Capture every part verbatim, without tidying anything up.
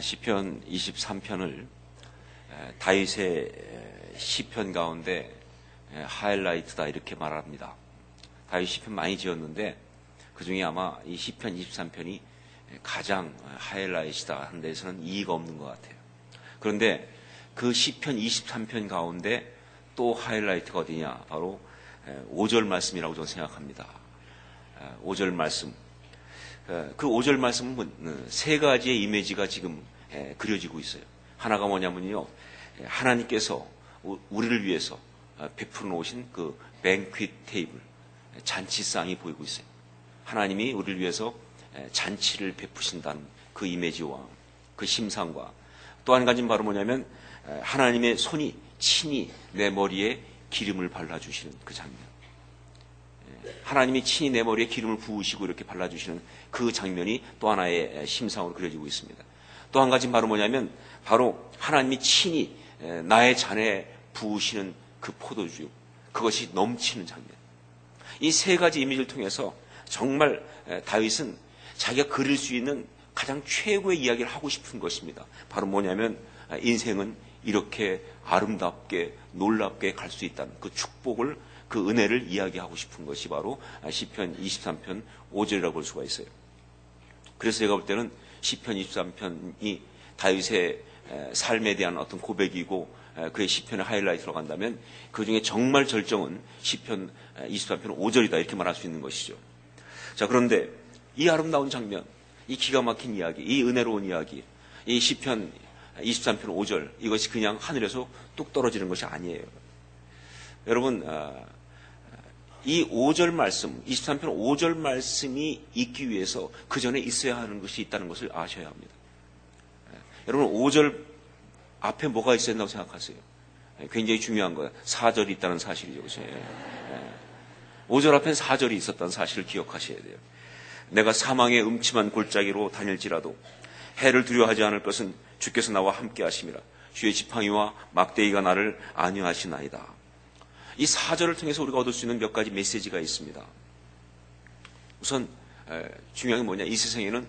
시편 이십삼 편을 다윗의 시편 가운데 하이라이트다 이렇게 말합니다. 다윗 시편 많이 지었는데 그 중에 아마 이 시편 이십삼 편이 가장 하이라이트다 하는 데서는 이의가 없는 것 같아요. 그런데 그 시편 이십삼 편 가운데 또 하이라이트가 어디냐, 바로 오 절 말씀이라고 저는 생각합니다. 오 절 말씀, 그 오 절 말씀은 세 가지의 이미지가 지금 그려지고 있어요. 하나가 뭐냐면요, 하나님께서 우리를 위해서 베풀어 놓으신 그 뱅퀴 테이블, 잔치상이 보이고 있어요. 하나님이 우리를 위해서 잔치를 베푸신다는 그 이미지와 그 심상과, 또 한 가지는 바로 뭐냐면 하나님의 손이 친히 내 머리에 기름을 발라주시는 그 장면, 하나님이 친히 내 머리에 기름을 부으시고 이렇게 발라주시는 그 장면이 또 하나의 심상으로 그려지고 있습니다. 또 한 가지는 바로 뭐냐면 바로 하나님이 친히 나의 잔에 부으시는 그 포도주, 그것이 넘치는 장면. 이 세 가지 이미지를 통해서 정말 다윗은 자기가 그릴 수 있는 가장 최고의 이야기를 하고 싶은 것입니다. 바로 뭐냐면 인생은 이렇게 아름답게 놀랍게 갈 수 있다는 그 축복을, 그 은혜를 이야기하고 싶은 것이 바로 시편 이십삼 편 오 절이라고 볼 수가 있어요. 그래서 제가 볼 때는 시편 이십삼 편이 다윗의 삶에 대한 어떤 고백이고 그의 시편의 하이라이트로 간다면 그 중에 정말 절정은 시편 이십삼 편 오 절이다 이렇게 말할 수 있는 것이죠. 자, 그런데 이 아름다운 장면, 이 기가 막힌 이야기, 이 은혜로운 이야기, 이 시편 이십삼 편 오 절, 이것이 그냥 하늘에서 뚝 떨어지는 것이 아니에요. 여러분, 이 오 절 말씀, 이십삼 편 오 절 말씀이 있기 위해서 그 전에 있어야 하는 것이 있다는 것을 아셔야 합니다. 여러분, 오 절 앞에 뭐가 있어야 한다고 생각하세요? 굉장히 중요한 거예요. 사 절이 있다는 사실이죠. 그렇죠? 오 절 앞엔 사 절이 있었다는 사실을 기억하셔야 돼요. 내가 사망의 음침한 골짜기로 다닐지라도 해를 두려워하지 않을 것은 주께서 나와 함께 하심이라. 주의 지팡이와 막대기가 나를 안위하시나이다. 이 사 절을 통해서 우리가 얻을 수 있는 몇 가지 메시지가 있습니다. 우선 중요한 게 뭐냐, 이 세상에는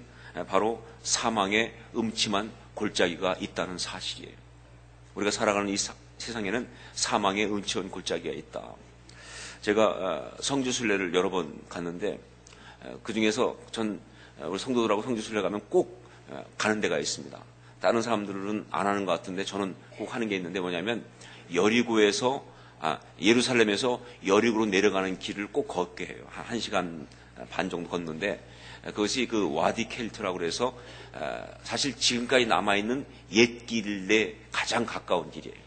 바로 사망의 음침한 골짜기가 있다는 사실이에요. 우리가 살아가는 이 사, 세상에는 사망의 음침한 골짜기가 있다. 제가 성주순례를 여러 번 갔는데 그 중에서 전 우리 성도들하고 성주순례 가면 꼭 가는 데가 있습니다. 다른 사람들은 안 하는 것 같은데 저는 꼭 하는 게 있는데 뭐냐면 여리고에서 아, 예루살렘에서 여리고로 내려가는 길을 꼭 걷게 해요. 한, 한 시간 반 정도 걷는데 그것이 그 와디 켈트라고 해서 아, 사실 지금까지 남아있는 옛길에 가장 가까운 길이에요.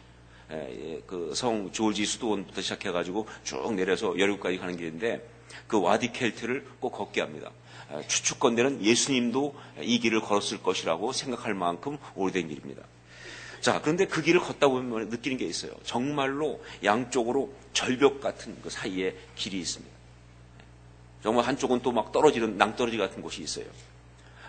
그 성 조지 수도원부터 시작해가지고 쭉 내려서 여리고까지 가는 길인데 그 와디 켈트를 꼭 걷게 합니다. 추측건대는 예수님도 이 길을 걸었을 것이라고 생각할 만큼 오래된 길입니다. 자, 그런데 그 길을 걷다 보면 느끼는 게 있어요. 정말로 양쪽으로 절벽 같은 그 사이에 길이 있습니다. 정말 한쪽은 또 막 떨어지는 낭떠러지 같은 곳이 있어요.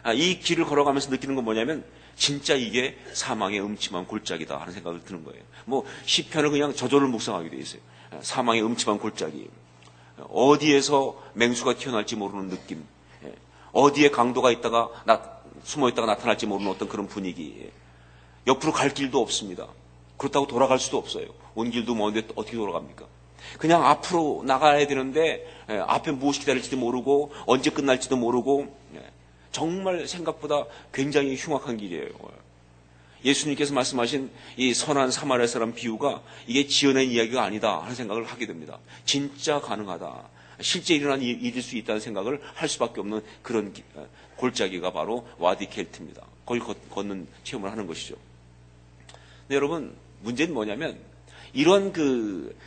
아, 이 길을 걸어가면서 느끼는 건 뭐냐면 진짜 이게 사망의 음침한 골짜기다 하는 생각을 드는 거예요. 뭐 시편을 그냥 저절로 묵상하게 돼 있어요. 사망의 음침한 골짜기, 어디에서 맹수가 튀어날지 모르는 느낌, 어디에 강도가 있다가 나, 숨어 있다가 나타날지 모르는 어떤 그런 분위기, 옆으로 갈 길도 없습니다. 그렇다고 돌아갈 수도 없어요. 온 길도 먼데 어떻게 돌아갑니까? 그냥 앞으로 나가야 되는데 앞에 무엇이 기다릴지도 모르고 언제 끝날지도 모르고 정말 생각보다 굉장히 흉악한 길이에요. 예수님께서 말씀하신 이 선한 사마리아 사람 비유가 이게 지어낸 이야기가 아니다 하는 생각을 하게 됩니다. 진짜 가능하다, 실제 일어난 일일 수 있다는 생각을 할 수밖에 없는 그런 골짜기가 바로 와디 켈트입니다. 거기 걷는 체험을 하는 것이죠. 근데 여러분, 문제는 뭐냐면 이런 그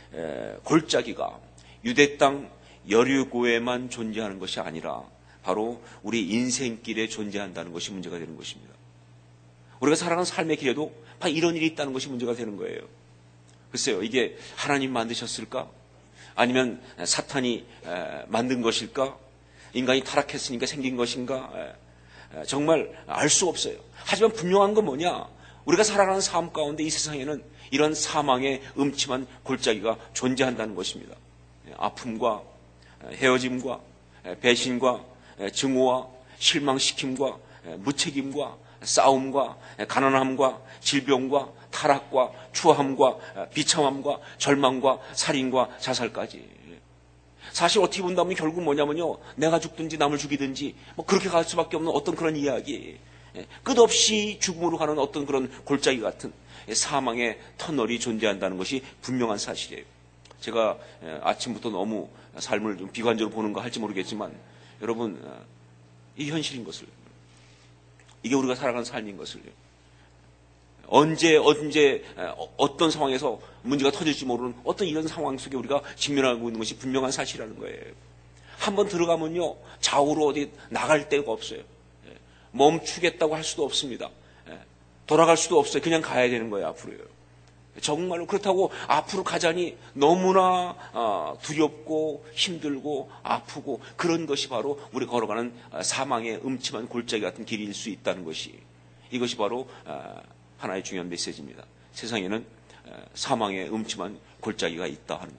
골짜기가 유대 땅 여리고에만 존재하는 것이 아니라 바로 우리 인생길에 존재한다는 것이 문제가 되는 것입니다. 우리가 살아가는 삶의 길에도 바로 이런 일이 있다는 것이 문제가 되는 거예요. 글쎄요, 이게 하나님 만드셨을까? 아니면 사탄이 만든 것일까? 인간이 타락했으니까 생긴 것인가? 정말 알 수 없어요. 하지만 분명한 건 뭐냐? 우리가 살아가는 삶 가운데 이 세상에는 이런 사망의 음침한 골짜기가 존재한다는 것입니다. 아픔과 헤어짐과 배신과 증오와 실망시킴과 무책임과 싸움과 가난함과 질병과 타락과 추함과 비참함과 절망과 살인과 자살까지. 사실 어떻게 본다면 결국 뭐냐면요, 내가 죽든지 남을 죽이든지 뭐 그렇게 갈 수밖에 없는 어떤 그런 이야기, 끝없이 죽음으로 가는 어떤 그런 골짜기 같은 사망의 터널이 존재한다는 것이 분명한 사실이에요. 제가 아침부터 너무 삶을 좀 비관적으로 보는 거 할지 모르겠지만, 여러분, 이게 현실인 것을, 이게 우리가 살아가는 삶인 것을, 언제 언제 어떤 상황에서 문제가 터질지 모르는 어떤 이런 상황 속에 우리가 직면하고 있는 것이 분명한 사실이라는 거예요. 한번 들어가면요, 좌우로 어디 나갈 데가 없어요. 멈추겠다고 할 수도 없습니다. 돌아갈 수도 없어요. 그냥 가야 되는 거예요, 앞으로요. 정말로 그렇다고 앞으로 가자니 너무나 두렵고 힘들고 아프고, 그런 것이 바로 우리 걸어가는 사망의 음침한 골짜기 같은 길일 수 있다는 것이, 이것이 바로 하나의 중요한 메시지입니다. 세상에는 사망의 음침한 골짜기가 있다 하는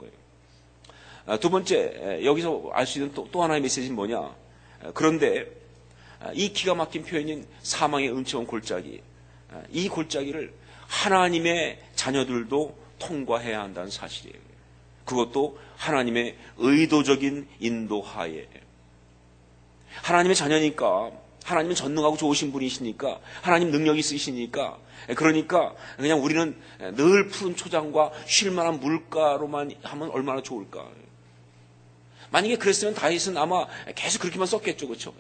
거예요. 두 번째, 여기서 알 수 있는 또, 또 하나의 메시지는 뭐냐, 그런데 이 기가 막힌 표현인 사망의 음침한 골짜기, 이 골짜기를 하나님의 자녀들도 통과해야 한다는 사실이에요. 그것도 하나님의 의도적인 인도하에. 하나님의 자녀니까, 하나님은 전능하고 좋으신 분이시니까, 하나님 능력이 있으시니까, 그러니까 그냥 우리는 늘 푸른 초장과 쉴만한 물가로만 하면 얼마나 좋을까. 만약에 그랬으면 다윗은 아마 계속 그렇게만 썼겠죠, 그렇죠?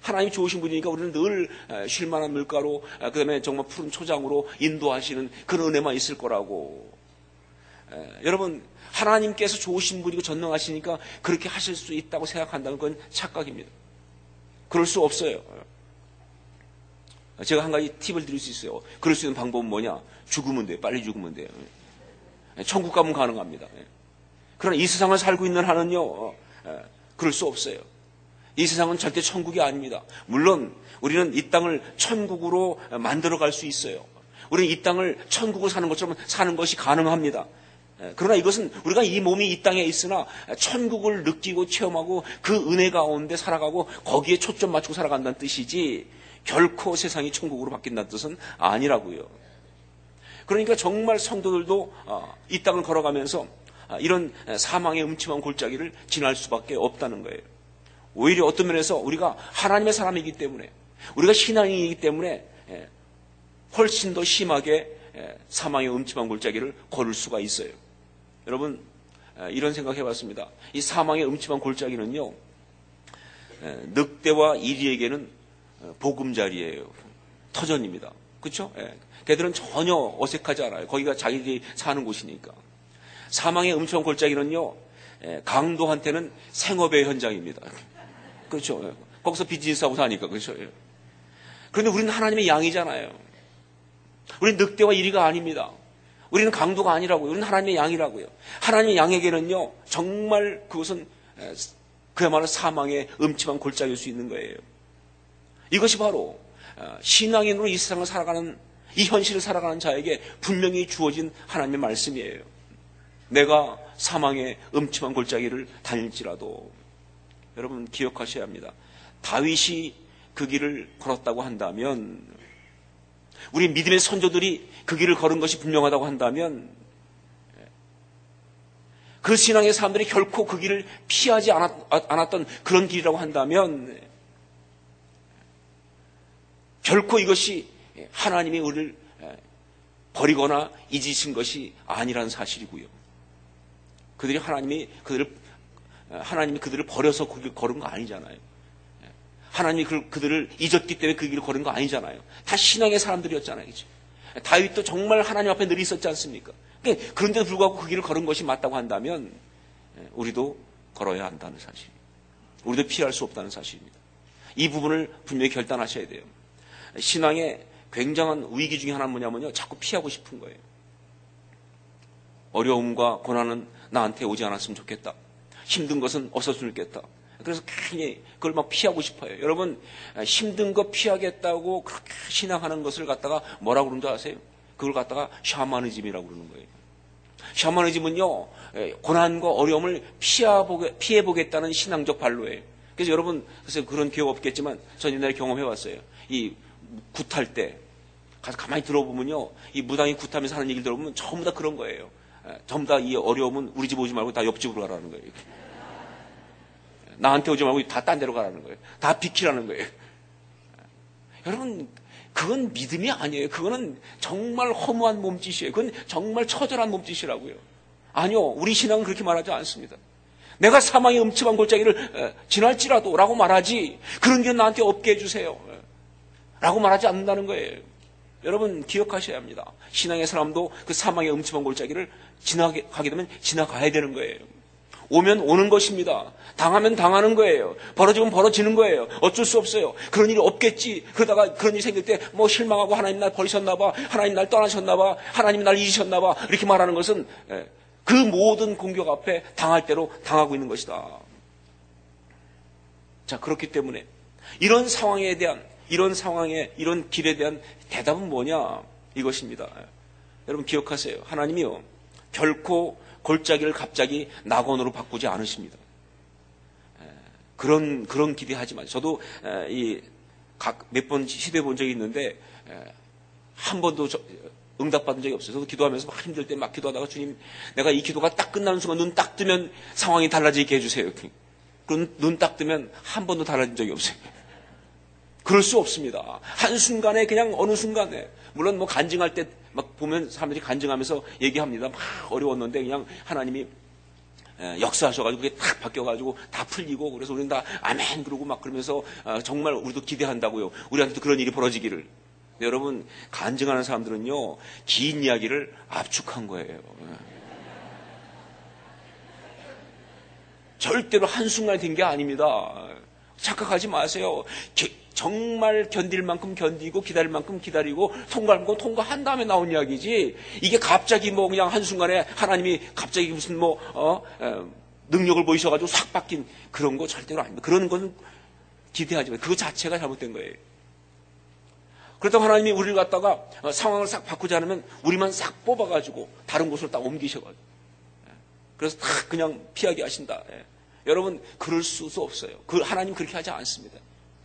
하나님 좋으신 분이니까 우리는 늘 쉴만한 물가로, 그 다음에 정말 푸른 초장으로 인도하시는 그런 은혜만 있을 거라고. 여러분, 하나님께서 좋으신 분이고 전능하시니까 그렇게 하실 수 있다고 생각한다는 건 착각입니다. 그럴 수 없어요. 제가 한 가지 팁을 드릴 수 있어요. 그럴 수 있는 방법은 뭐냐, 죽으면 돼요. 빨리 죽으면 돼요. 천국 가면 가능합니다. 그러나 이 세상을 살고 있는 한은요, 그럴 수 없어요. 이 세상은 절대 천국이 아닙니다. 물론 우리는 이 땅을 천국으로 만들어갈 수 있어요. 우리는 이 땅을 천국으로 사는 것처럼 사는 것이 가능합니다. 그러나 이것은 우리가 이 몸이 이 땅에 있으나 천국을 느끼고 체험하고 그 은혜 가운데 살아가고 거기에 초점 맞추고 살아간다는 뜻이지, 결코 세상이 천국으로 바뀐다는 뜻은 아니라고요. 그러니까 정말 성도들도 이 땅을 걸어가면서 이런 사망의 음침한 골짜기를 지날 수밖에 없다는 거예요. 오히려 어떤 면에서 우리가 하나님의 사람이기 때문에, 우리가 신앙인이기 때문에 훨씬 더 심하게 사망의 음침한 골짜기를 걸을 수가 있어요. 여러분, 이런 생각해봤습니다. 이 사망의 음침한 골짜기는요, 늑대와 이리에게는 보금자리예요. 터전입니다. 그렇죠? 걔들은 전혀 어색하지 않아요. 거기가 자기들이 사는 곳이니까. 사망의 음침한 골짜기는요, 강도한테는 생업의 현장입니다. 그렇죠. 거기서 비즈니스하고 사니까. 그렇죠. 그런데 우리는 하나님의 양이잖아요. 우리는 늑대와 이리가 아닙니다. 우리는 강도가 아니라고요. 우리는 하나님의 양이라고요. 하나님의 양에게는요, 정말 그것은 그야말로 사망의 음침한 골짜기일 수 있는 거예요. 이것이 바로 신앙인으로 이 세상을 살아가는, 이 현실을 살아가는 자에게 분명히 주어진 하나님의 말씀이에요. 내가 사망의 음침한 골짜기를 다닐지라도. 여러분, 기억하셔야 합니다. 다윗이 그 길을 걸었다고 한다면, 우리 믿음의 선조들이 그 길을 걸은 것이 분명하다고 한다면, 그 신앙의 사람들이 결코 그 길을 피하지 않았던 그런 길이라고 한다면, 결코 이것이 하나님이 우리를 버리거나 잊으신 것이 아니라는 사실이고요. 그들이 하나님이 그들을 하나님이 그들을 버려서 그 길을 걸은 거 아니잖아요. 하나님이 그들을 잊었기 때문에 그 길을 걸은 거 아니잖아요. 다 신앙의 사람들이었잖아요. 그치? 다윗도 정말 하나님 앞에 늘 있었지 않습니까? 그런데도 불구하고 그 길을 걸은 것이 맞다고 한다면, 우리도 걸어야 한다는 사실, 우리도 피할 수 없다는 사실입니다. 이 부분을 분명히 결단하셔야 돼요. 신앙의 굉장한 위기 중에 하나는 뭐냐면요, 자꾸 피하고 싶은 거예요. 어려움과 고난은 나한테 오지 않았으면 좋겠다. 힘든 것은 없었으면 좋겠다. 그래서 괜히 그걸 막 피하고 싶어요. 여러분, 힘든 거 피하겠다고 그렇게 신앙하는 것을 갖다가 뭐라고 그러는 줄 아세요? 그걸 갖다가 샤머니즘이라고 그러는 거예요. 샤머니즘은요, 고난과 어려움을 피해보게, 피해보겠다는 신앙적 발로예요. 그래서 여러분, 그래서 그런 기억 없겠지만 전 옛날에 경험해봤어요. 이 굿할 때 가서 가만히 들어보면요, 이 무당이 굿하면서 하는 얘기를 들어보면 전부 다 그런 거예요. 전부 다 이 어려움은 우리 집 오지 말고 다 옆집으로 가라는 거예요. 나한테 오지 말고 다 딴 데로 가라는 거예요. 다 비키라는 거예요. 여러분, 그건 믿음이 아니에요. 그거는 정말 허무한 몸짓이에요. 그건 정말 처절한 몸짓이라고요. 아니요, 우리 신앙은 그렇게 말하지 않습니다. 내가 사망의 음침한 골짜기를 지날지라도 라고 말하지, 그런 게 나한테 없게 해주세요 라고 말하지 않는다는 거예요. 여러분, 기억하셔야 합니다. 신앙의 사람도 그 사망의 음침한 골짜기를 지나가게 되면 지나가야 되는 거예요. 오면 오는 것입니다. 당하면 당하는 거예요. 벌어지면 벌어지는 거예요. 어쩔 수 없어요. 그런 일이 없겠지. 그러다가 그런 일이 생길 때 뭐 실망하고 하나님 날 버리셨나 봐, 하나님 날 떠나셨나 봐, 하나님 날 잊으셨나 봐, 이렇게 말하는 것은 그 모든 공격 앞에 당할 대로 당하고 있는 것이다. 자, 그렇기 때문에 이런 상황에 대한, 이런 상황에, 이런 길에 대한 대답은 뭐냐, 이것입니다. 여러분, 기억하세요. 하나님이요, 결코 골짜기를 갑자기 낙원으로 바꾸지 않으십니다. 그런, 그런 기대하지 마세요. 저도 이 각 몇 번 시도해 본 적이 있는데 한 번도 저, 응답받은 적이 없어요. 저도 기도하면서 막 힘들 때 막 기도하다가, 주님, 내가 이 기도가 딱 끝나는 순간 눈 딱 뜨면 상황이 달라지게 해주세요. 그럼 눈 딱 뜨면 한 번도 달라진 적이 없어요. 그럴 수 없습니다. 한순간에, 그냥 어느 순간에, 물론 뭐 간증할 때 막 보면 사람들이 간증하면서 얘기합니다. 막 어려웠는데 그냥 하나님이 역사하셔가지고 그게 딱 바뀌어가지고 다 풀리고, 그래서 우리는 다 아멘 그러고 막 그러면서 정말 우리도 기대한다고요. 우리한테도 그런 일이 벌어지기를. 근데 여러분, 간증하는 사람들은요, 긴 이야기를 압축한 거예요. 절대로 한순간에 된 게 아닙니다. 착각하지 마세요. 기, 정말 견딜 만큼 견디고 기다릴 만큼 기다리고 통과할 만큼 통과한 다음에 나온 이야기지, 이게 갑자기 뭐 그냥 한순간에 하나님이 갑자기 무슨 뭐 어, 에, 능력을 보이셔가지고 싹 바뀐 그런 거 절대로 아닙니다. 그런 건 기대하지 마세요. 그거 자체가 잘못된 거예요. 그렇다고 하나님이 우리를 갖다가 어, 상황을 싹 바꾸지 않으면 우리만 싹 뽑아가지고 다른 곳으로 딱 옮기셔가지고 그래서 다 그냥 피하게 하신다. 예. 여러분, 그럴 수 없어요. 그, 하나님 그렇게 하지 않습니다.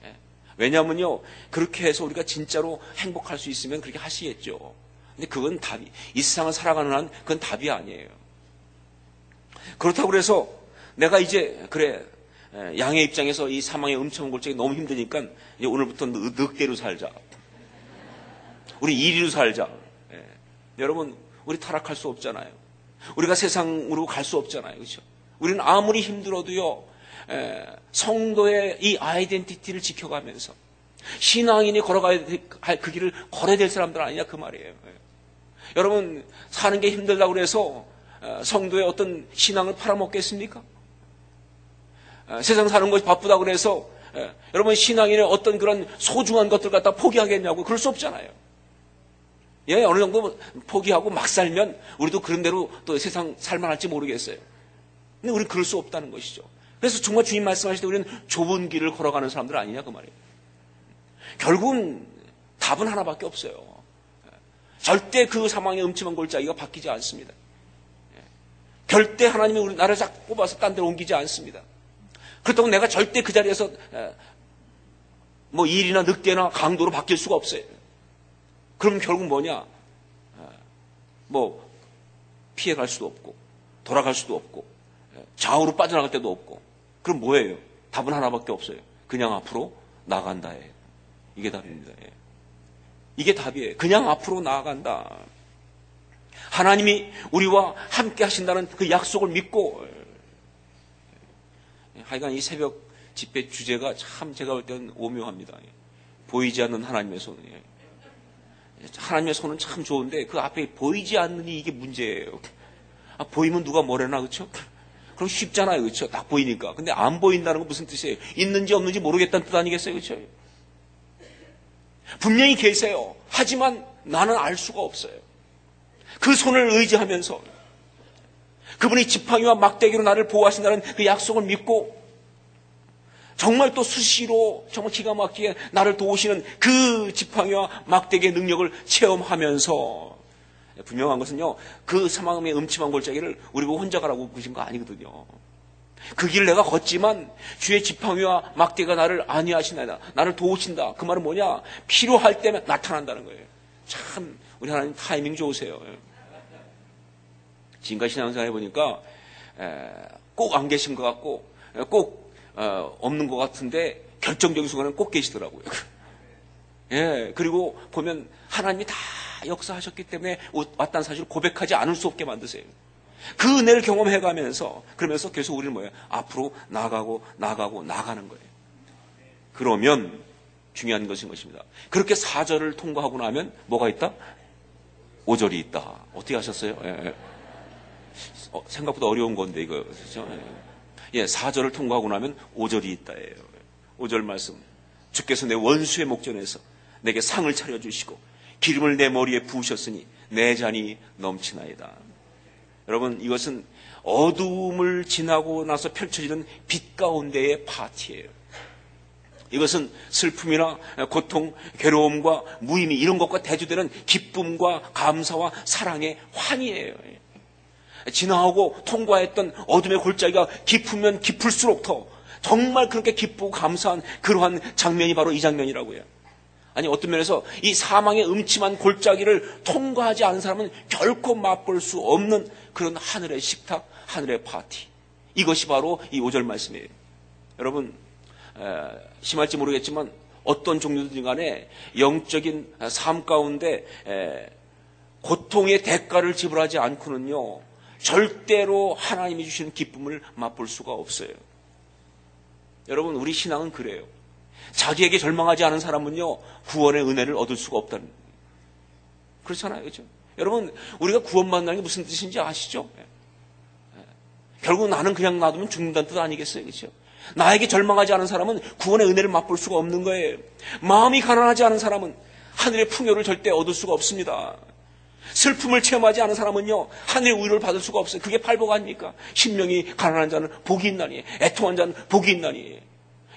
예. 왜냐하면요, 그렇게 해서 우리가 진짜로 행복할 수 있으면 그렇게 하시겠죠. 근데 그건 답이, 이 세상을 살아가는 한 그건 답이 아니에요. 그렇다고 그래서 내가 이제 그래, 예, 양의 입장에서 이 사망의 음침한 골짜기 너무 힘드니까 이제 오늘부터 늑대로 살자, 우리 이리로 살자. 예. 여러분, 우리 타락할 수 없잖아요. 우리가 세상으로 갈 수 없잖아요. 그렇죠? 우리는 아무리 힘들어도요, 성도의 이 아이덴티티를 지켜가면서 신앙인이 걸어가야 할 그 길을 걸어야 될 사람들 아니냐, 그 말이에요. 여러분, 사는 게 힘들다고 그래서 성도의 어떤 신앙을 팔아먹겠습니까? 세상 사는 것이 바쁘다고 그래서 여러분, 신앙인의 어떤 그런 소중한 것들 갖다 포기하겠냐고, 그럴 수 없잖아요. 예, 어느 정도 포기하고 막 살면 우리도 그런 대로 또 세상 살만할지 모르겠어요. 근데 우리는 그럴 수 없다는 것이죠. 그래서 정말 주님 말씀하실 때 우리는 좁은 길을 걸어가는 사람들 아니냐, 그 말이에요. 결국은 답은 하나밖에 없어요. 절대 그 사망의 음침한 골짜기가 바뀌지 않습니다. 절대 하나님이 우리 나를 싹 뽑아서 딴 데로 옮기지 않습니다. 그렇다고 내가 절대 그 자리에서 뭐 일이나 늑대나 강도로 바뀔 수가 없어요. 그럼 결국 뭐냐, 뭐 피해갈 수도 없고 돌아갈 수도 없고 좌우로 빠져나갈 때도 없고, 그럼 뭐예요? 답은 하나밖에 없어요. 그냥 앞으로 나아간다예요. 이게 답입니다. 예. 이게 답이에요. 그냥 앞으로 나아간다. 하나님이 우리와 함께 하신다는 그 약속을 믿고. 예. 하여간 이 새벽 집회 주제가 참 제가 볼 때는 오묘합니다. 예. 보이지 않는 하나님의 손. 예. 하나님의 손은 참 좋은데 그 앞에 보이지 않느니 이게 문제예요. 아, 보이면 누가 뭐래나, 그렇죠? 그럼 쉽잖아요, 그렇죠? 딱 보이니까. 근데 안 보인다는 건 무슨 뜻이에요? 있는지 없는지 모르겠다는 뜻 아니겠어요, 그렇죠? 분명히 계세요. 하지만 나는 알 수가 없어요. 그 손을 의지하면서 그분이 지팡이와 막대기로 나를 보호하신다는 그 약속을 믿고, 정말 또 수시로 정말 기가 막히게 나를 도우시는 그 지팡이와 막대기의 능력을 체험하면서. 분명한 것은요, 그 사망의 음침한 골짜기를 우리 보고 혼자 가라고 보신 거 아니거든요. 그 길을 내가 걷지만 주의 지팡이와 막대가 나를 안위하시나이다. 나를 도우신다. 그 말은 뭐냐? 필요할 때면 나타난다는 거예요. 참 우리 하나님 타이밍 좋으세요. 지금까지 신앙생활 해보니까 꼭 안 계신 것 같고 꼭 없는 것 같은데 결정적인 순간은 꼭 계시더라고요. 예, 그리고 보면 하나님이 다 역사하셨기 때문에 왔다는 사실을 고백하지 않을 수 없게 만드세요. 그 은혜를 경험해가면서 그러면서 계속 우리는 뭐예요? 앞으로 나가고 나가고 나가는 거예요. 그러면 중요한 것인 것입니다. 그렇게 사 절을 통과하고 나면 뭐가 있다? 오 절이 있다. 어떻게 하셨어요? 예. 어, 생각보다 어려운 건데 이거 그렇죠? 예, 사 절을 통과하고 나면 오 절이 있다예요. 오 절 말씀. 주께서 내 원수의 목전에서 내게 상을 차려주시고 기름을 내 머리에 부으셨으니 내 잔이 넘치나이다. 여러분, 이것은 어두움을 지나고 나서 펼쳐지는 빛 가운데의 파티예요. 이것은 슬픔이나 고통, 괴로움과 무의미 이런 것과 대조되는 기쁨과 감사와 사랑의 환희예요. 지나오고 통과했던 어둠의 골짜기가 깊으면 깊을수록 더 정말 그렇게 기쁘고 감사한 그러한 장면이 바로 이 장면이라고요. 아니 어떤 면에서 이 사망의 음침한 골짜기를 통과하지 않은 사람은 결코 맛볼 수 없는 그런 하늘의 식탁, 하늘의 파티. 이것이 바로 이 오 절 말씀이에요. 여러분, 심할지 모르겠지만 어떤 종류든 간에 영적인 삶 가운데 고통의 대가를 지불하지 않고는요 절대로 하나님이 주시는 기쁨을 맛볼 수가 없어요. 여러분, 우리 신앙은 그래요. 자기에게 절망하지 않은 사람은요 구원의 은혜를 얻을 수가 없다는. 그렇잖아요, 그렇죠? 여러분, 우리가 구원받는다는 게 무슨 뜻인지 아시죠? 결국 나는 그냥 놔두면 죽는다는 뜻 아니겠어요, 그렇죠? 나에게 절망하지 않은 사람은 구원의 은혜를 맛볼 수가 없는 거예요. 마음이 가난하지 않은 사람은 하늘의 풍요를 절대 얻을 수가 없습니다. 슬픔을 체험하지 않은 사람은요 하늘의 위로를 받을 수가 없어요. 그게 팔복 아닙니까? 심령이 가난한 자는 복이 있나니, 애통한 자는 복이 있나니.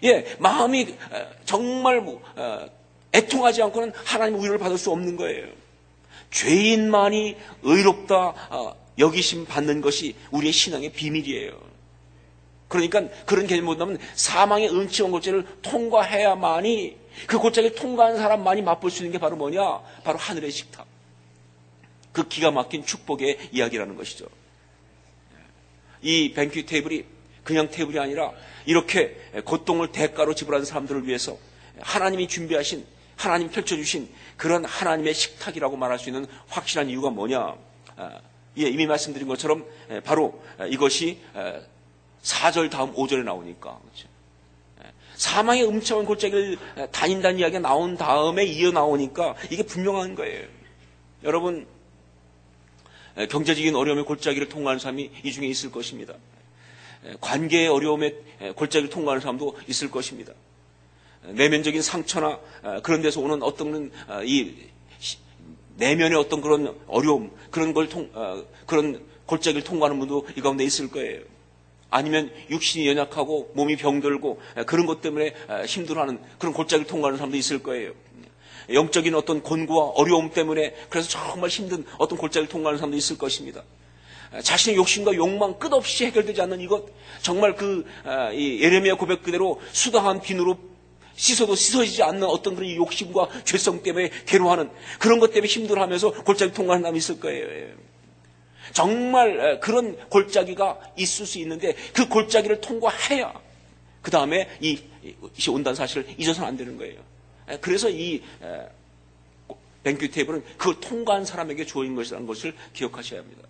예, 마음이 정말 뭐 애통하지 않고는 하나님의 위로를 받을 수 없는 거예요. 죄인만이 의롭다 여기심 받는 것이 우리의 신앙의 비밀이에요. 그러니까 그런 개념보다 보면 사망의 음침한 골짜기를 통과해야만이, 그 골짜기를 통과한 사람만이 맛볼 수 있는 게 바로 뭐냐? 바로 하늘의 식탁. 그 기가 막힌 축복의 이야기라는 것이죠. 이 뱅큐 테이블이 그냥 테이블이 아니라 이렇게 고통을 대가로 지불한 사람들을 위해서 하나님이 준비하신, 하나님이 펼쳐주신 그런 하나님의 식탁이라고 말할 수 있는 확실한 이유가 뭐냐? 예, 이미 말씀드린 것처럼 바로 이것이 사 절 다음 오 절에 나오니까. 그렇죠? 사망의 음침한 골짜기를 다닌다는 이야기가 나온 다음에 이어 나오니까 이게 분명한 거예요. 여러분, 경제적인 어려움의 골짜기를 통과하는 사람이 이 중에 있을 것입니다. 관계의 어려움의 골짜기를 통과하는 사람도 있을 것입니다. 내면적인 상처나 그런 데서 오는 어떤 이 내면의 어떤 그런 어려움, 그런 걸 통, 그런 골짜기를 통과하는 분도 이 가운데 있을 거예요. 아니면 육신이 연약하고 몸이 병들고 그런 것 때문에 힘들어하는 그런 골짜기를 통과하는 사람도 있을 거예요. 영적인 어떤 곤고와 어려움 때문에 그래서 정말 힘든 어떤 골짜기를 통과하는 사람도 있을 것입니다. 자신의 욕심과 욕망 끝없이 해결되지 않는 이것, 정말 그 예레미야 고백 그대로 수다한 비누로 씻어도 씻어지지 않는 어떤 그런 욕심과 죄성 때문에 괴로워하는, 그런 것 때문에 힘들어하면서 골짜기 통과하는 사람이 있을 거예요. 정말 그런 골짜기가 있을 수 있는데 그 골짜기를 통과해야 그 다음에 이 온다는 사실을 잊어서는 안 되는 거예요. 그래서 이 뱅큐 테이블은 그걸 통과한 사람에게 주어진 것이라는 것을 기억하셔야 합니다.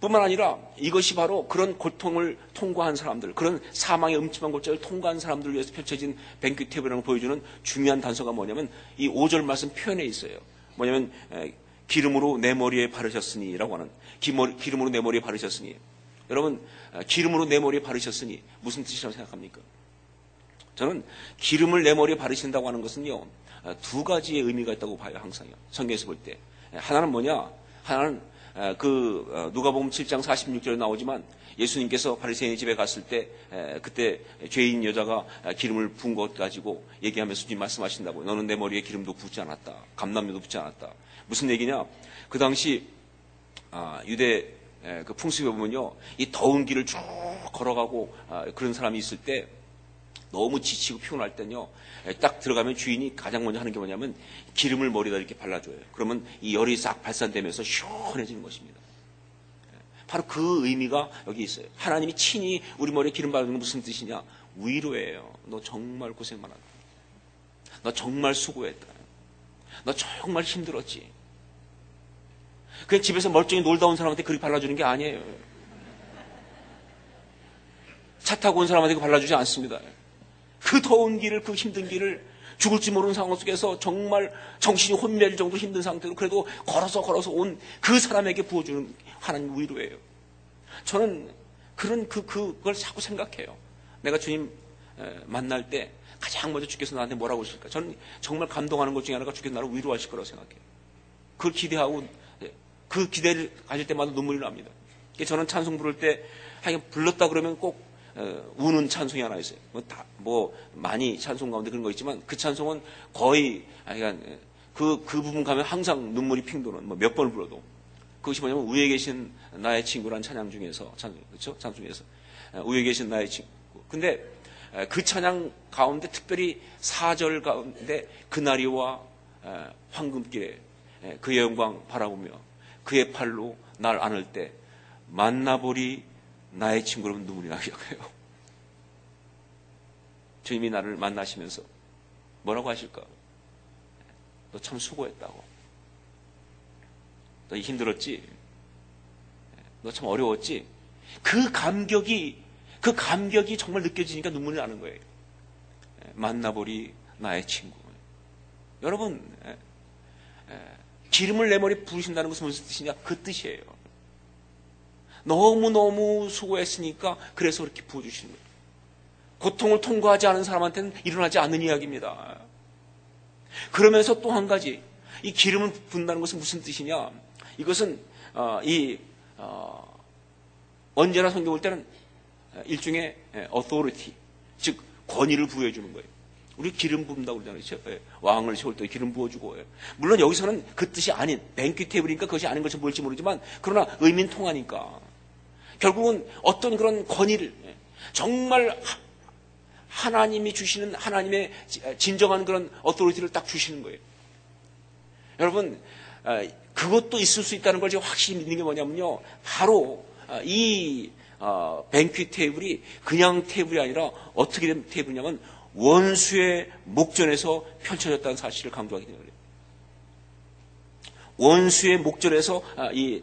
뿐만 아니라 이것이 바로 그런 고통을 통과한 사람들, 그런 사망의 음침한 골짜기를 통과한 사람들을 위해서 펼쳐진 뱅큐 테이블이라는 걸 보여주는 중요한 단서가 뭐냐면 이 오 절 말씀 표현에 있어요. 뭐냐면 기름으로 내 머리에 바르셨으니 라고 하는, 기름으로 내 머리에 바르셨으니. 여러분, 기름으로 내 머리에 바르셨으니 무슨 뜻이라고 생각합니까? 저는 기름을 내 머리에 바르신다고 하는 것은요 두 가지의 의미가 있다고 봐요. 항상 성경에서 볼 때 하나는 뭐냐, 하나는 그 누가복음 칠 장 사십육 절에 나오지만 예수님께서 바리새인 집에 갔을 때 그때 죄인 여자가 기름을 부은 것 가지고 얘기하면서 주님 말씀하신다고, 너는 내 머리에 기름도 붓지 않았다, 감람유도 붓지 않았다. 무슨 얘기냐, 그 당시 유대 그 풍습에 보면요, 이 더운 길을 쭉 걸어가고 그런 사람이 있을 때 너무 지치고 피곤할 때는요, 딱 들어가면 주인이 가장 먼저 하는 게 뭐냐면 기름을 머리에다 이렇게 발라줘요. 그러면 이 열이 싹 발산되면서 시원해지는 것입니다. 바로 그 의미가 여기 있어요. 하나님이 친히 우리 머리에 기름 바르는 건 무슨 뜻이냐? 위로예요. 너 정말 고생 많았다. 너 정말 수고했다. 너 정말 힘들었지. 그냥 집에서 멀쩡히 놀다 온 사람한테 그렇게 발라주는 게 아니에요. 차 타고 온 사람한테 발라주지 않습니다. 그 더운 길을, 그 힘든 길을 죽을지 모르는 상황 속에서 정말 정신이 혼미할 정도로 힘든 상태로 그래도 걸어서 걸어서 온 그 사람에게 부어주는 하나님 위로예요. 저는 그런 그, 그걸 자꾸 생각해요. 내가 주님 만날 때 가장 먼저 주께서 나한테 뭐라고 하실까? 저는 정말 감동하는 것 중에 하나가 주께서 나를 위로하실 거라고 생각해요. 그걸 기대하고 그 기대를 가질 때마다 눈물이 납니다. 저는 찬송 부를 때 하여간 불렀다 그러면 꼭 우는 찬송이 하나 있어요. 뭐, 다, 뭐 많이 찬송 가운데 그런 거 있지만 그 찬송은 거의 하여간 그, 그 부분 가면 항상 눈물이 핑 도는, 뭐 몇 번을 불러도. 그것이 뭐냐면 위에 계신 나의 친구란 찬양 중에서 찬송, 그렇죠? 찬송 중에서 위에 계신 나의 친구. 근데 그 찬양 가운데 특별히 사 절 가운데 그나리와 황금길에 그의 영광 바라보며 그의 팔로 날 안을 때 만나보리 나의 친구라면 눈물이 나게 해요. 주님이 나를 만나시면서 뭐라고 하실까? 너 참 수고했다고. 너 힘들었지? 너 참 어려웠지? 그 감격이 그 감격이 정말 느껴지니까 눈물이 나는 거예요. 만나보리 나의 친구. 여러분, 기름을 내 머리에 부으신다는 것은 무슨 뜻이냐? 그 뜻이에요. 너무너무 수고했으니까 그래서 그렇게 부어주시는 거예요. 고통을 통과하지 않은 사람한테는 일어나지 않는 이야기입니다. 그러면서 또 한 가지, 이 기름을 붓는다는 것은 무슨 뜻이냐? 이것은 어, 이 어, 언제나 성경 볼 때는 일종의 authority, 즉 권위를 부여해주는 거예요. 우리 기름 부은다고 그러잖아요. 예. 왕을 세울 때 기름 부어주고. 예. 물론 여기서는 그 뜻이 아닌, 뱅퀴 테이블이니까 그것이 아닌 것처럼 보일지 모르지만, 그러나 의미는 통하니까. 결국은 어떤 그런 권위를, 예. 정말 하, 하나님이 주시는, 하나님의 진정한 그런 어토리티를 딱 주시는 거예요. 여러분, 에, 그것도 있을 수 있다는 걸 제가 확실히 믿는 게 뭐냐면요. 바로 어, 이 어, 뱅퀴 테이블이 그냥 테이블이 아니라 어떻게 된 테이블이냐면, 원수의 목전에서 펼쳐졌다는 사실을 강조하게 되는 거예요. 원수의 목전에서 이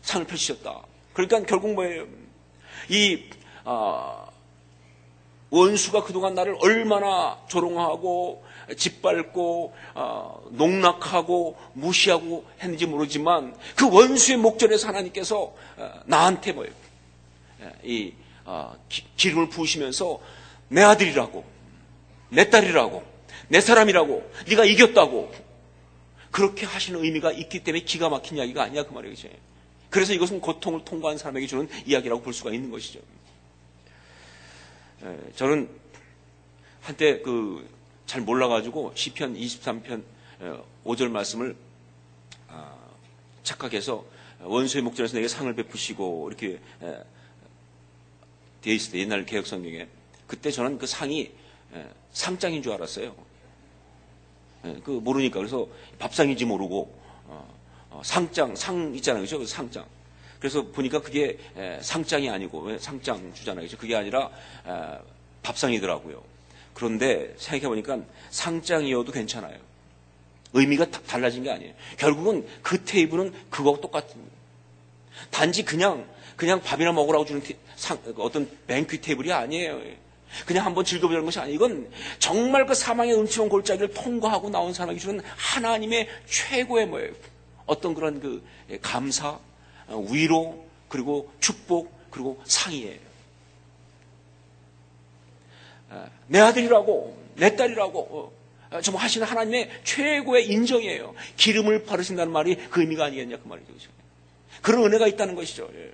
상을 펼치셨다. 그러니까 결국 뭐예요? 이 원수가 그동안 나를 얼마나 조롱하고 짓밟고 농락하고 무시하고 했는지 모르지만 그 원수의 목전에서 하나님께서 나한테 뭐예요? 이 기름을 부으시면서 내 아들이라고, 내 딸이라고, 내 사람이라고, 네가 이겼다고 그렇게 하시는 의미가 있기 때문에 기가 막힌 이야기가 아니야, 그 말이에요. 그래서 이것은 고통을 통과한 사람에게 주는 이야기라고 볼 수가 있는 것이죠. 저는 한때 그 잘 몰라가지고 시편 이십삼 편 오 절 말씀을 착각해서 원수의 목전에서 내게 상을 베푸시고 이렇게 되어 있을 때, 옛날 개역 성경에, 그때 저는 그 상이 상장인 줄 알았어요. 그 모르니까. 그래서 밥상인지 모르고 상장, 상 있잖아요, 그죠? 그 상장. 그래서 보니까 그게 상장이 아니고 상장 주잖아요, 그죠? 그게 아니라 밥상이더라고요. 그런데 생각해 보니까 상장이어도 괜찮아요. 의미가 딱 달라진 게 아니에요. 결국은 그 테이블은 그거하고 똑같은 거예요. 단지 그냥 그냥 밥이나 먹으라고 주는 테, 상, 어떤 뱅퀴 테이블이 아니에요. 그냥 한번 즐겨보자는 것이 아니에요. 이건 정말 그 사망의 음침한 골짜기를 통과하고 나온 사람이 주는 하나님의 최고의 뭐예요? 어떤 그런 그 감사, 위로, 그리고 축복, 그리고 상이에요. 내 아들이라고, 내 딸이라고 정말 하시는 하나님의 최고의 인정이에요. 기름을 바르신다는 말이 그 의미가 아니겠냐, 그 말이죠. 그런 은혜가 있다는 것이죠. 예.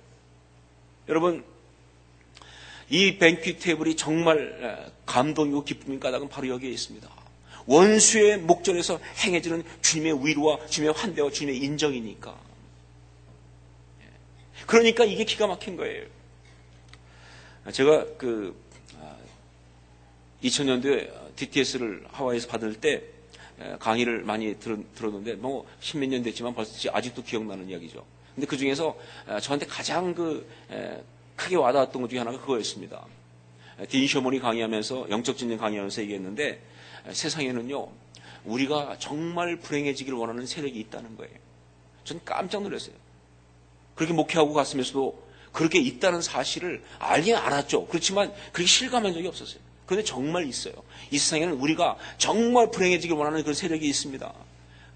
여러분, 이 뱅퀴 테이블이 정말 감동이고 기쁨인 까닭은 바로 여기에 있습니다. 원수의 목전에서 행해지는 주님의 위로와 주님의 환대와 주님의 인정이니까. 그러니까 이게 기가 막힌 거예요. 제가 그 이천 년도에 디티에스를 하와이에서 받을 때 강의를 많이 들었는데 뭐 십몇 년 됐지만 벌써 아직도 기억나는 이야기죠. 근데 그 중에서 저한테 가장 그 크게 와닿았던 것 중에 하나가 그거였습니다. 딘 셔먼이 강의하면서 영적 진영 강의하면서 얘기했는데 세상에는요 우리가 정말 불행해지길 원하는 세력이 있다는 거예요. 전 깜짝 놀랐어요. 그렇게 목회하고 갔으면서도 그렇게 있다는 사실을 알긴 알았죠. 그렇지만 그렇게 실감한 적이 없었어요. 그런데 정말 있어요. 이 세상에는 우리가 정말 불행해지길 원하는 그런 세력이 있습니다.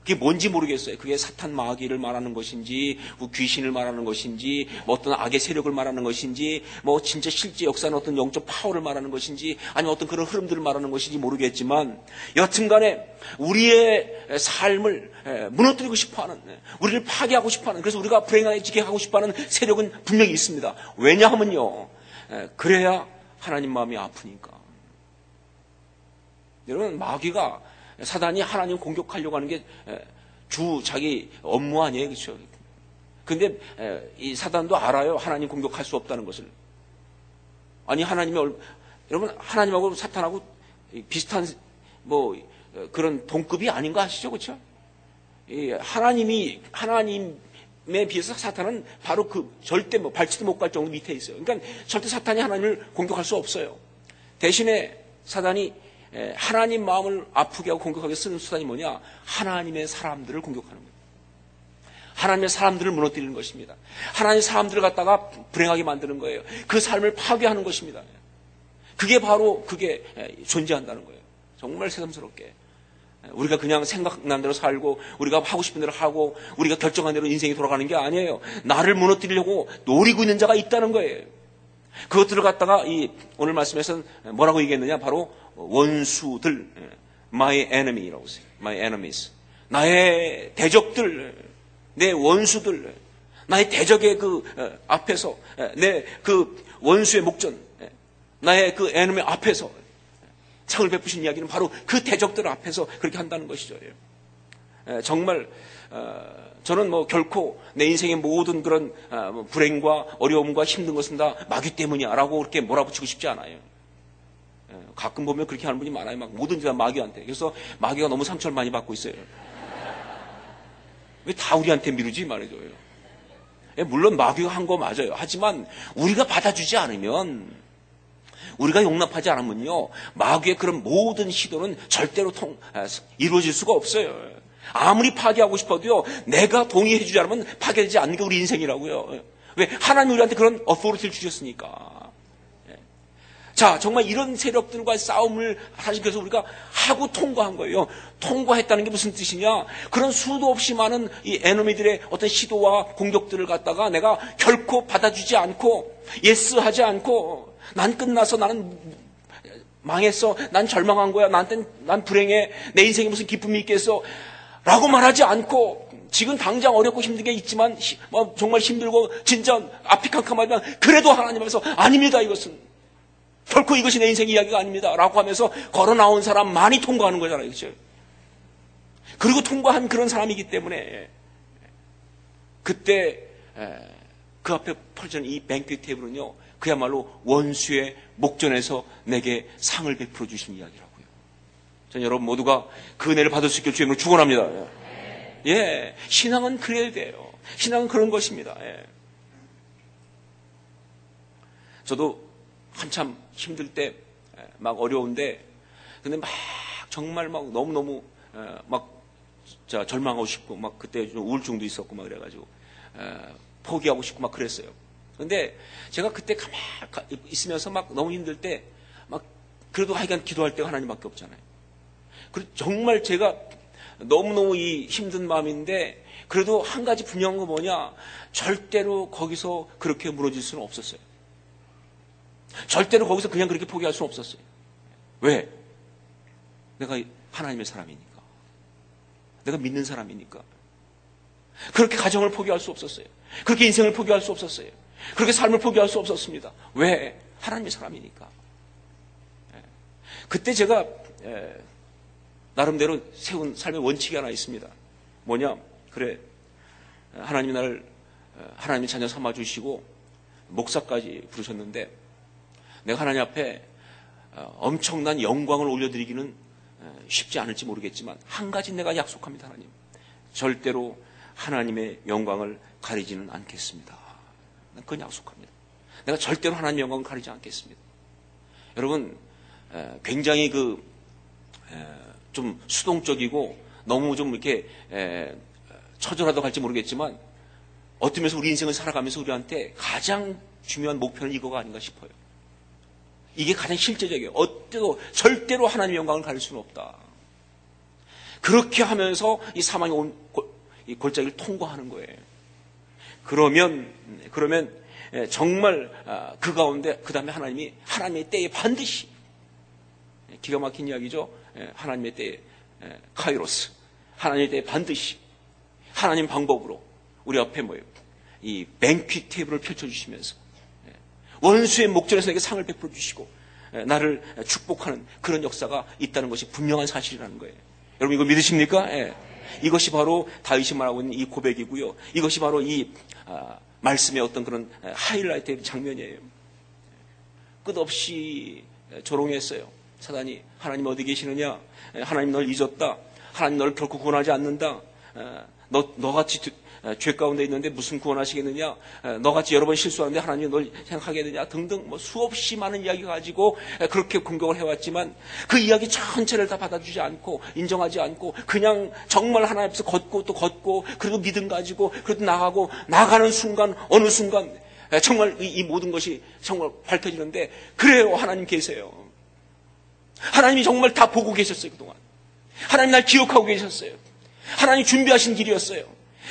그게 뭔지 모르겠어요. 그게 사탄 마귀를 말하는 것인지, 뭐 귀신을 말하는 것인지, 뭐 어떤 악의 세력을 말하는 것인지, 뭐 진짜 실제 역사는 어떤 영적 파워를 말하는 것인지, 아니면 어떤 그런 흐름들을 말하는 것인지 모르겠지만, 여튼간에 우리의 삶을 무너뜨리고 싶어하는, 우리를 파괴하고 싶어하는, 그래서 우리가 불행하게 하고 싶어하는 세력은 분명히 있습니다. 왜냐하면요, 그래야 하나님 마음이 아프니까. 여러분, 마귀가 사단이 하나님 공격하려고 하는 게 주 자기 업무 아니에요, 그렇죠? 근데 이 사단도 알아요, 하나님 공격할 수 없다는 것을. 아니 하나님이 얼... 여러분 하나님하고 사탄하고 비슷한 뭐 그런 동급이 아닌 거 아시죠, 그렇죠? 하나님이 하나님에 비해서 사탄은 바로 그 절대 뭐 발치도 못 갈 정도 밑에 있어요. 그러니까 절대 사탄이 하나님을 공격할 수 없어요. 대신에 사단이 하나님 마음을 아프게 하고 공격하게 쓰는 수단이 뭐냐? 하나님의 사람들을 공격하는 거예요. 하나님의 사람들을 무너뜨리는 것입니다. 하나님의 사람들을 갖다가 불행하게 만드는 거예요. 그 삶을 파괴하는 것입니다. 그게 바로 그게 존재한다는 거예요. 정말 새삼스럽게. 우리가 그냥 생각난 대로 살고 우리가 하고 싶은 대로 하고 우리가 결정한 대로 인생이 돌아가는 게 아니에요. 나를 무너뜨리려고 노리고 있는 자가 있다는 거예요. 그것들을 갖다가 이 오늘 말씀에서는 뭐라고 얘기했느냐? 바로 원수들, my enemy라고 했어요. my enemies. 나의 대적들, 내 원수들, 나의 대적의 그 앞에서, 내 그 원수의 목전, 나의 그 enemy 앞에서 창을 베푸신 이야기는 바로 그 대적들 앞에서 그렇게 한다는 것이죠. 정말 저는 뭐 결코 내 인생의 모든 그런 불행과 어려움과 힘든 것은 다 마귀 때문이야라고 그렇게 몰아붙이고 싶지 않아요. 가끔 보면 그렇게 하는 분이 많아요. 막 뭐든지 다 마귀한테. 그래서 마귀가 너무 상처를 많이 받고 있어요. 왜 다 우리한테 미루지 말해줘요. 물론 마귀가 한 거 맞아요. 하지만 우리가 받아주지 않으면, 우리가 용납하지 않으면요, 마귀의 그런 모든 시도는 절대로 통, 이루어질 수가 없어요. 아무리 파괴하고 싶어도요, 내가 동의해주지 않으면 파괴되지 않는 게 우리 인생이라고요. 왜? 하나님이 우리한테 그런 어토리티를 주셨으니까. 자, 정말 이런 세력들과의 싸움을 사실 그래서 우리가 하고 통과한 거예요. 통과했다는 게 무슨 뜻이냐? 그런 수도 없이 많은 이 에너미들의 어떤 시도와 공격들을 갖다가 내가 결코 받아주지 않고, 예스하지 않고, 난 끝나서 나는 망했어, 난 절망한 거야, 나한테는 난 불행해, 내 인생에 무슨 기쁨이 있겠어 라고 말하지 않고, 지금 당장 어렵고 힘든 게 있지만 정말 힘들고 진짜 앞이 캄캄하지만 그래도 하나님 앞에서 아닙니다, 이것은 결코 이것이 내 인생 이야기가 아닙니다 라고 하면서 걸어나온 사람만이 통과하는 거잖아요, 그렇죠? 그리고 통과한 그런 사람이기 때문에 그때 그 앞에 펼쳐진 이 뱅크 테이블은요, 그야말로 원수의 목전에서 내게 상을 베풀어 주신 이야기라고요. 전 여러분 모두가 그 은혜를 받을 수 있길 주의 이름으로 축원합니다. 예, 신앙은 그래야 돼요. 신앙은 그런 것입니다. 예. 저도 한참 힘들 때 막 어려운데, 근데 막 정말 막 너무 너무 막 자 절망하고 싶고 막 그때 좀 우울증도 있었고 막 그래가지고 포기하고 싶고 막 그랬어요. 근데 제가 그때 가만 있으면서 막 너무 힘들 때 막 그래도 하여간 기도할 때가 하나님밖에 없잖아요. 그리고 정말 제가 너무 너무 이 힘든 마음인데 그래도 한 가지 분명한 거 뭐냐? 절대로 거기서 그렇게 무너질 수는 없었어요. 절대로 거기서 그냥 그렇게 포기할 수는 없었어요. 왜? 내가 하나님의 사람이니까. 내가 믿는 사람이니까. 그렇게 가정을 포기할 수 없었어요. 그렇게 인생을 포기할 수 없었어요. 그렇게 삶을 포기할 수 없었습니다. 왜? 하나님의 사람이니까. 그때 제가 나름대로 세운 삶의 원칙이 하나 있습니다. 뭐냐? 그래, 하나님이 나를 하나님의 자녀 삼아주시고 목사까지 부르셨는데 내가 하나님 앞에 엄청난 영광을 올려드리기는 쉽지 않을지 모르겠지만 한 가지 내가 약속합니다. 하나님, 절대로 하나님의 영광을 가리지는 않겠습니다. 그건 약속합니다. 내가 절대로 하나님의 영광을 가리지 않겠습니다. 여러분, 굉장히 그 좀 수동적이고 너무 좀 이렇게 처절하다고 할지 모르겠지만 어떤 면에서 우리 인생을 살아가면서 우리한테 가장 중요한 목표는 이거가 아닌가 싶어요. 이게 가장 실제적이에요. 어때도 절대로 하나님의 영광을 가릴 수는 없다. 그렇게 하면서 이 사망의 온, 골, 이 골짜기를 통과하는 거예요. 그러면 그러면 정말 그 가운데 그 다음에 하나님이 하나님의 때에 반드시, 기가 막힌 이야기죠. 하나님의 때에, 카이로스, 하나님의 때에 반드시 하나님 방법으로 우리 앞에 뭐예요? 이 뱅퀴 테이블을 펼쳐주시면서 원수의 목전에서 내게 상을 베풀어 주시고 나를 축복하는 그런 역사가 있다는 것이 분명한 사실이라는 거예요. 여러분, 이거 믿으십니까? 예. 이것이 바로 다윗이 말하고 있는 이 고백이고요. 이것이 바로 이 아, 말씀의 어떤 그런 하이라이트 장면이에요. 끝없이 조롱했어요. 사단이, 하나님 어디 계시느냐? 하나님 널 잊었다. 하나님 널 결코 구원하지 않는다. 너, 너같이 죄 가운데 있는데 무슨 구원하시겠느냐? 너같이 여러 번 실수하는데 하나님이 널 생각하겠느냐? 등등 뭐 수없이 많은 이야기 가지고 그렇게 공격을 해왔지만 그 이야기 전체를 다 받아주지 않고 인정하지 않고 그냥 정말 하나님 앞에서 걷고 또 걷고 그리고 믿음 가지고 그래도 나가고 나가는 순간 어느 순간 정말 이, 이 모든 것이 정말 밝혀지는데, 그래요, 하나님 계세요. 하나님이 정말 다 보고 계셨어요. 그동안 하나님 날 기억하고 계셨어요. 하나님 준비하신 길이었어요.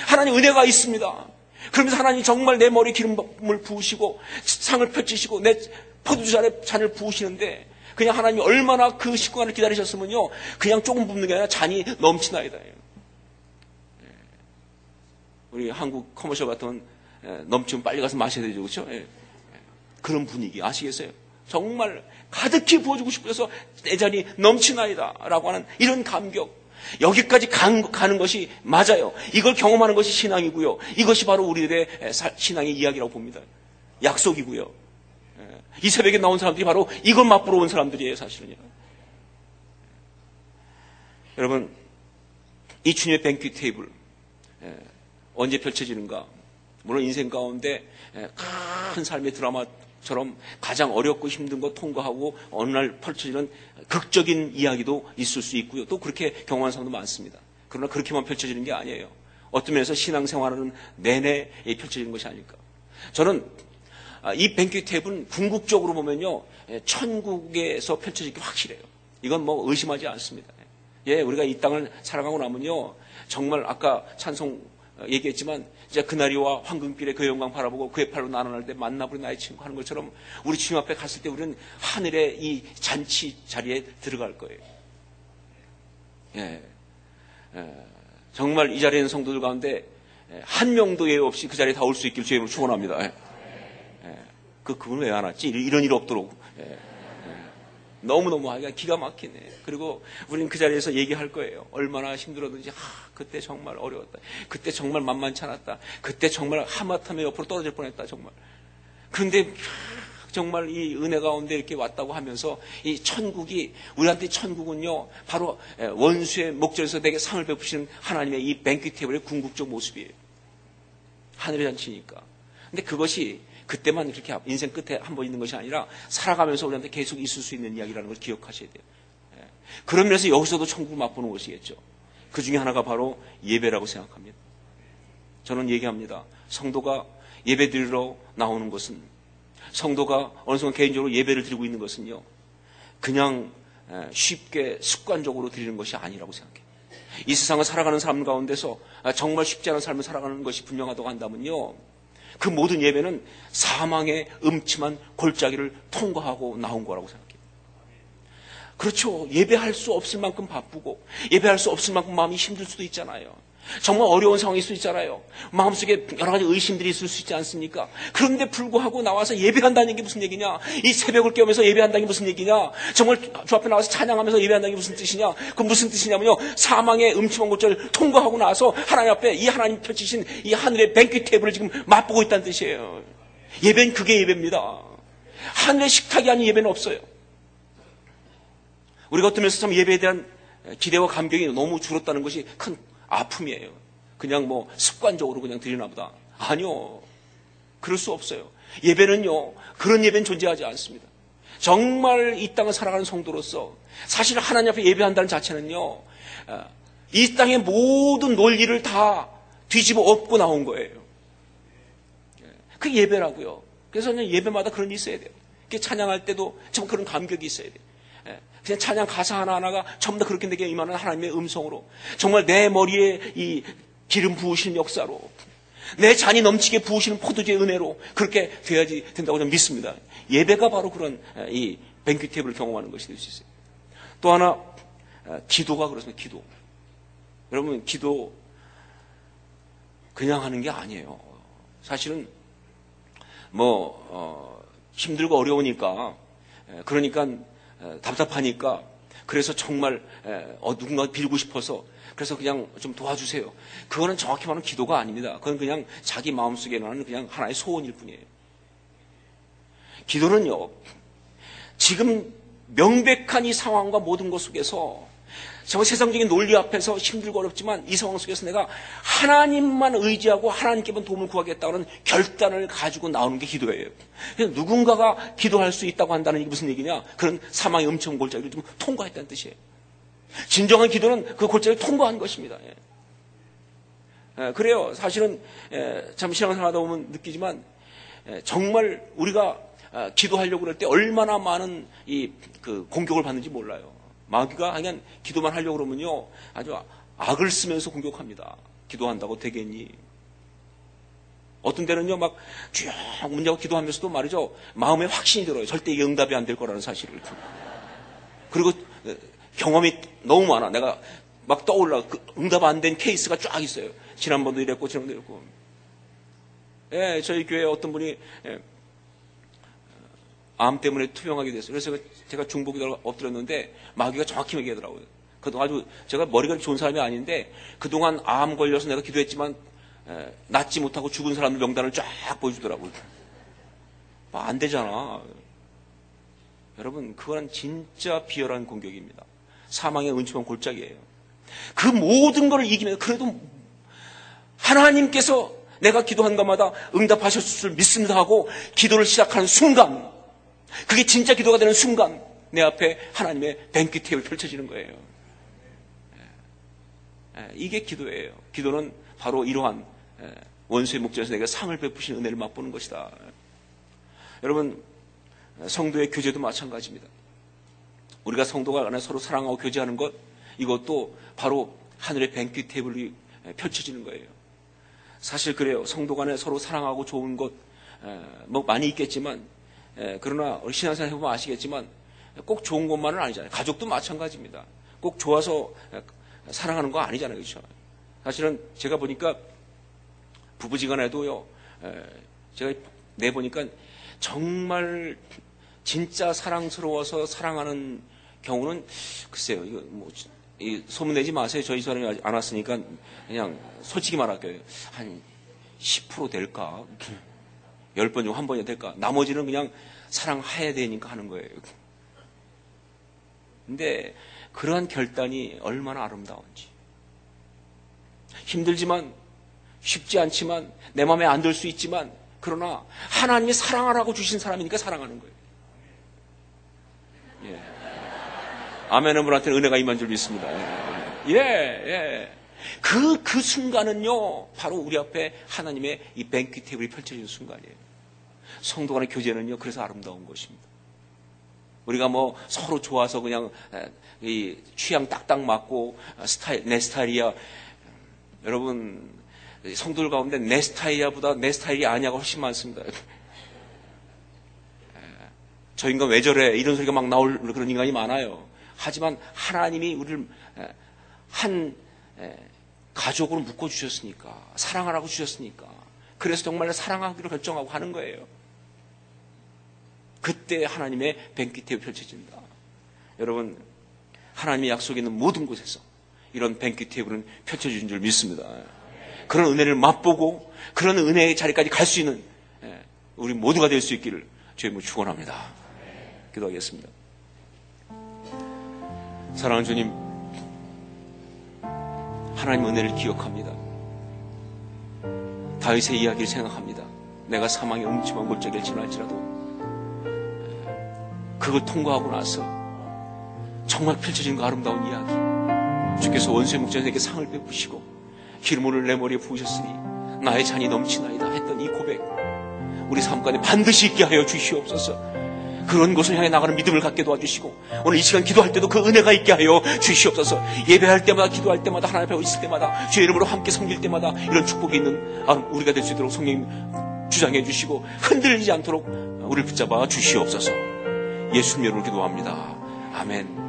하나님 은혜가 있습니다. 그러면서 하나님 정말 내 머리에 기름을 부으시고 상을 펼치시고 내 포도주잔에 잔을 부으시는데 그냥 하나님이 얼마나 그 시간을 기다리셨으면요, 그냥 조금 붓는 게 아니라 잔이 넘치나이다. 우리 한국 커머셜 같은 넘치면 빨리 가서 마셔야 되죠, 그렇죠? 그런 분위기 아시겠어요? 정말 가득히 부어주고 싶어서 내 잔이 넘치나이다 라고 하는 이런 감격, 여기까지 가는 것이 맞아요. 이걸 경험하는 것이 신앙이고요. 이것이 바로 우리들의 신앙의 이야기라고 봅니다. 약속이고요. 이 새벽에 나온 사람들이 바로 이걸 맛보러 온 사람들이에요, 사실은요. 여러분, 이 주님의 뱅퀴 테이블 언제 펼쳐지는가? 물론 인생 가운데 큰 삶의 드라마처럼 가장 어렵고 힘든 거 통과하고 어느 날 펼쳐지는 극적인 이야기도 있을 수 있고요. 또 그렇게 경험하는 사람도 많습니다. 그러나 그렇게만 펼쳐지는 게 아니에요. 어떤 면에서 신앙생활은 내내 펼쳐지는 것이 아닐까. 저는 이 뱅퀴 테이블은 궁극적으로 보면요, 천국에서 펼쳐지기 확실해요. 이건 뭐 의심하지 않습니다. 예, 우리가 이 땅을 살아가고 나면요, 정말 아까 찬송 얘기했지만 이제 그날이와 황금길에 그 영광 바라보고 그의 팔로 나눠날 때 만나보리 나의 친구 하는 것처럼 우리 주님 앞에 갔을 때 우리는 하늘의 이 잔치 자리에 들어갈 거예요. 예, 예, 정말 이 자리에 있는 성도들 가운데 한 명도 예외 없이 그 자리에 다 올 수 있기를 주님을 축원합니다. 예, 예, 그 그분 왜 안 왔지? 이런 일 없도록. 예. 너무너무 하기가 기가 막히네. 그리고 우리는 그 자리에서 얘기할 거예요. 얼마나 힘들었는지, 하, 그때 정말 어려웠다. 그때 정말 만만치 않았다. 그때 정말 하마터면 옆으로 떨어질 뻔했다, 정말. 그런데 정말 이 은혜 가운데 이렇게 왔다고 하면서 이 천국이, 우리한테 천국은요, 바로 원수의 목전에서 내게 상을 베푸시는 하나님의 이 뱅퀴 테이블의 궁극적 모습이에요. 하늘의 잔치니까. 근데 그것이 그때만 그렇게 인생 끝에 한 번 있는 것이 아니라 살아가면서 우리한테 계속 있을 수 있는 이야기라는 걸 기억하셔야 돼요. 예. 그런 면에서 여기서도 천국을 맛보는 것이겠죠. 그 중에 하나가 바로 예배라고 생각합니다. 저는 얘기합니다. 성도가 예배 드리러 나오는 것은, 성도가 어느 순간 개인적으로 예배를 드리고 있는 것은요, 그냥 쉽게 습관적으로 드리는 것이 아니라고 생각해요. 이 세상을 살아가는 사람 가운데서 정말 쉽지 않은 삶을 살아가는 것이 분명하다고 한다면요, 그 모든 예배는 사망의 음침한 골짜기를 통과하고 나온 거라고 생각해요. 그렇죠. 예배할 수 없을 만큼 바쁘고 예배할 수 없을 만큼 마음이 힘들 수도 있잖아요. 정말 어려운 상황일 수 있잖아요. 마음속에 여러 가지 의심들이 있을 수 있지 않습니까? 그런데 불구하고 나와서 예배한다는 게 무슨 얘기냐? 이 새벽을 깨우면서 예배한다는 게 무슨 얘기냐? 정말 주 앞에 나와서 찬양하면서 예배한다는 게 무슨 뜻이냐? 그 무슨 뜻이냐면요, 사망의 음침한 골짜기를 통과하고 나서 하나님 앞에 이 하나님 펼치신 이 하늘의 뱅퀴 테이블을 지금 맛보고 있다는 뜻이에요. 예배는 그게 예배입니다. 하늘의 식탁이 아닌 예배는 없어요. 우리가 어떠면서 참 예배에 대한 기대와 감격이 너무 줄었다는 것이 큰 아픔이에요. 그냥 뭐 습관적으로 그냥 드리나 보다. 아니요. 그럴 수 없어요. 예배는요, 그런 예배는 존재하지 않습니다. 정말 이 땅을 살아가는 성도로서 사실 하나님 앞에 예배한다는 자체는요, 이 땅의 모든 논리를 다 뒤집어 엎고 나온 거예요. 그게 예배라고요. 그래서 그냥 예배마다 그런 일이 있어야 돼요. 찬양할 때도 참 그런 감격이 있어야 돼요. 그냥 찬양 가사 하나하나가 전부 다 그렇게 내게 임하는 하나님의 음성으로, 정말 내 머리에 이 기름 부으시는 역사로, 내 잔이 넘치게 부으시는 포도주의 은혜로 그렇게 돼야지 된다고 저는 믿습니다. 예배가 바로 그런 이 뱅퀴 테이블을 경험하는 것이 될 수 있어요. 또 하나, 기도가 그렇습니다. 기도. 여러분, 기도 그냥 하는 게 아니에요. 사실은 뭐 어, 힘들고 어려우니까, 그러니까 답답하니까, 그래서 정말 어, 누군가 빌고 싶어서 그래서 그냥 좀 도와주세요. 그거는 정확히 말하면 기도가 아닙니다. 그건 그냥 자기 마음속에 나는 그냥 하나의 소원일 뿐이에요. 기도는요, 지금 명백한 이 상황과 모든 것 속에서 정말 세상적인 논리 앞에서 힘들고 어렵지만 이 상황 속에서 내가 하나님만 의지하고 하나님께만 도움을 구하겠다는 결단을 가지고 나오는 게 기도예요. 누군가가 기도할 수 있다고 한다는 게 무슨 얘기냐? 그런 사망의 음침한 골짜기를 좀 통과했다는 뜻이에요. 진정한 기도는 그 골짜기를 통과한 것입니다. 예. 예, 그래요. 사실은 예, 참 신앙생활 하다 보면 느끼지만 예, 정말 우리가 아, 기도하려고 그럴 때 얼마나 많은 이, 그 공격을 받는지 몰라요. 마귀가 그냥 기도만 하려고 그러면요, 아주 악을 쓰면서 공격합니다. 기도한다고 되겠니? 어떤 때는요, 막 쭉 문 열고 기도하면서도 말이죠, 마음에 확신이 들어요. 절대 이게 응답이 안 될 거라는 사실을. 그리고 경험이 너무 많아. 내가 막 떠올라. 그 응답 안 된 케이스가 쫙 있어요. 지난번도 이랬고, 지난번도 이랬고. 예, 저희 교회에 어떤 분이, 예, 암 때문에 투병하게 됐어요. 그래서 제가 중보기도를 엎드렸는데 마귀가 정확히 얘기하더라고요. 그동안 아주 제가 머리가 좋은 사람이 아닌데 그동안 암 걸려서 내가 기도했지만 에, 낫지 못하고 죽은 사람들 명단을 쫙 보여주더라고요. 아, 안 되잖아. 여러분, 그건 진짜 비열한 공격입니다. 사망의 음침한 골짜기예요. 그 모든 걸 이기면서 그래도 하나님께서 내가 기도한 것마다 응답하셨을 줄 믿습니다 하고 기도를 시작하는 순간, 그게 진짜 기도가 되는 순간 내 앞에 하나님의 뱅퀴 테이블이 펼쳐지는 거예요. 이게 기도예요. 기도는 바로 이러한 원수의 목전에서 내가 상을 베푸시는 은혜를 맛보는 것이다. 여러분, 성도의 교제도 마찬가지입니다. 우리가 성도가 안에 서로 사랑하고 교제하는 것, 이것도 바로 하늘의 뱅퀴 테이블이 펼쳐지는 거예요. 사실 그래요. 성도 간에 서로 사랑하고 좋은 것 뭐 많이 있겠지만, 예, 그러나 우리 신앙생활 해보면 아시겠지만 꼭 좋은 것만은 아니잖아요. 가족도 마찬가지입니다. 꼭 좋아서 사랑하는 거 아니잖아요. 그렇죠? 사실은 제가 보니까 부부지간에도요, 예, 제가 내보니까 정말 진짜 사랑스러워서 사랑하는 경우는 글쎄요, 이거 뭐 이, 소문내지 마세요. 저희 사람이 안 왔으니까 그냥 솔직히 말할게요. 한 십 퍼센트 될까? 열 번 중 한 번이 될까? 나머지는 그냥 사랑해야 되니까 하는 거예요. 근데 그러한 결단이 얼마나 아름다운지. 힘들지만, 쉽지 않지만, 내 마음에 안 들 수 있지만, 그러나 하나님이 사랑하라고 주신 사람이니까 사랑하는 거예요. 예. 아멘은 분한테는 은혜가 임한 줄 믿습니다. 예, 예. 그, 그 순간은요, 바로 우리 앞에 하나님의 이 뱅퀴 테이블이 펼쳐지는 순간이에요. 성도 간의 교제는요, 그래서 아름다운 것입니다. 우리가 뭐 서로 좋아서 그냥 이 취향 딱딱 맞고 스타일, 내 스타일이야. 여러분, 성도들 가운데 내 스타일이야보다 내 스타일이 아니야가 훨씬 많습니다. 저 인간 왜 저래? 이런 소리가 막 나올 그런 인간이 많아요. 하지만 하나님이 우리를 한 가족으로 묶어주셨으니까, 사랑하라고 주셨으니까, 그래서 정말 사랑하기로 결정하고 하는 거예요. 그때 하나님의 뱅키테이 펼쳐진다. 여러분, 하나님의 약속이 있는 모든 곳에서 이런 뱅키 테이블은 펼쳐진 줄 믿습니다. 그런 은혜를 맛보고 그런 은혜의 자리까지 갈 수 있는 우리 모두가 될 수 있기를 주님을 축원합니다. 기도하겠습니다. 사랑하는 주님, 하나님의 은혜를 기억합니다. 다윗의 이야기를 생각합니다. 내가 사망의 음침한 골짜기를 지날지라도 그걸 통과하고 나서 정말 펼쳐진 그 아름다운 이야기, 주께서 원수의 목전에게 상을 베푸시고 기름을 내 머리에 부으셨으니 나의 잔이 넘치나이다 했던 이 고백, 우리 삶 가운데 반드시 있게 하여 주시옵소서. 그런 곳을 향해 나가는 믿음을 갖게 도와주시고 오늘 이 시간 기도할 때도 그 은혜가 있게 하여 주시옵소서. 예배할 때마다, 기도할 때마다, 하나님 앞에 있을 때마다, 주의 이름으로 함께 섬길 때마다 이런 축복이 있는 우리가 될 수 있도록 성령님 주장해 주시고 흔들리지 않도록 우리를 붙잡아 주시옵소서. 예수님 이름으로 기도합니다. 아멘.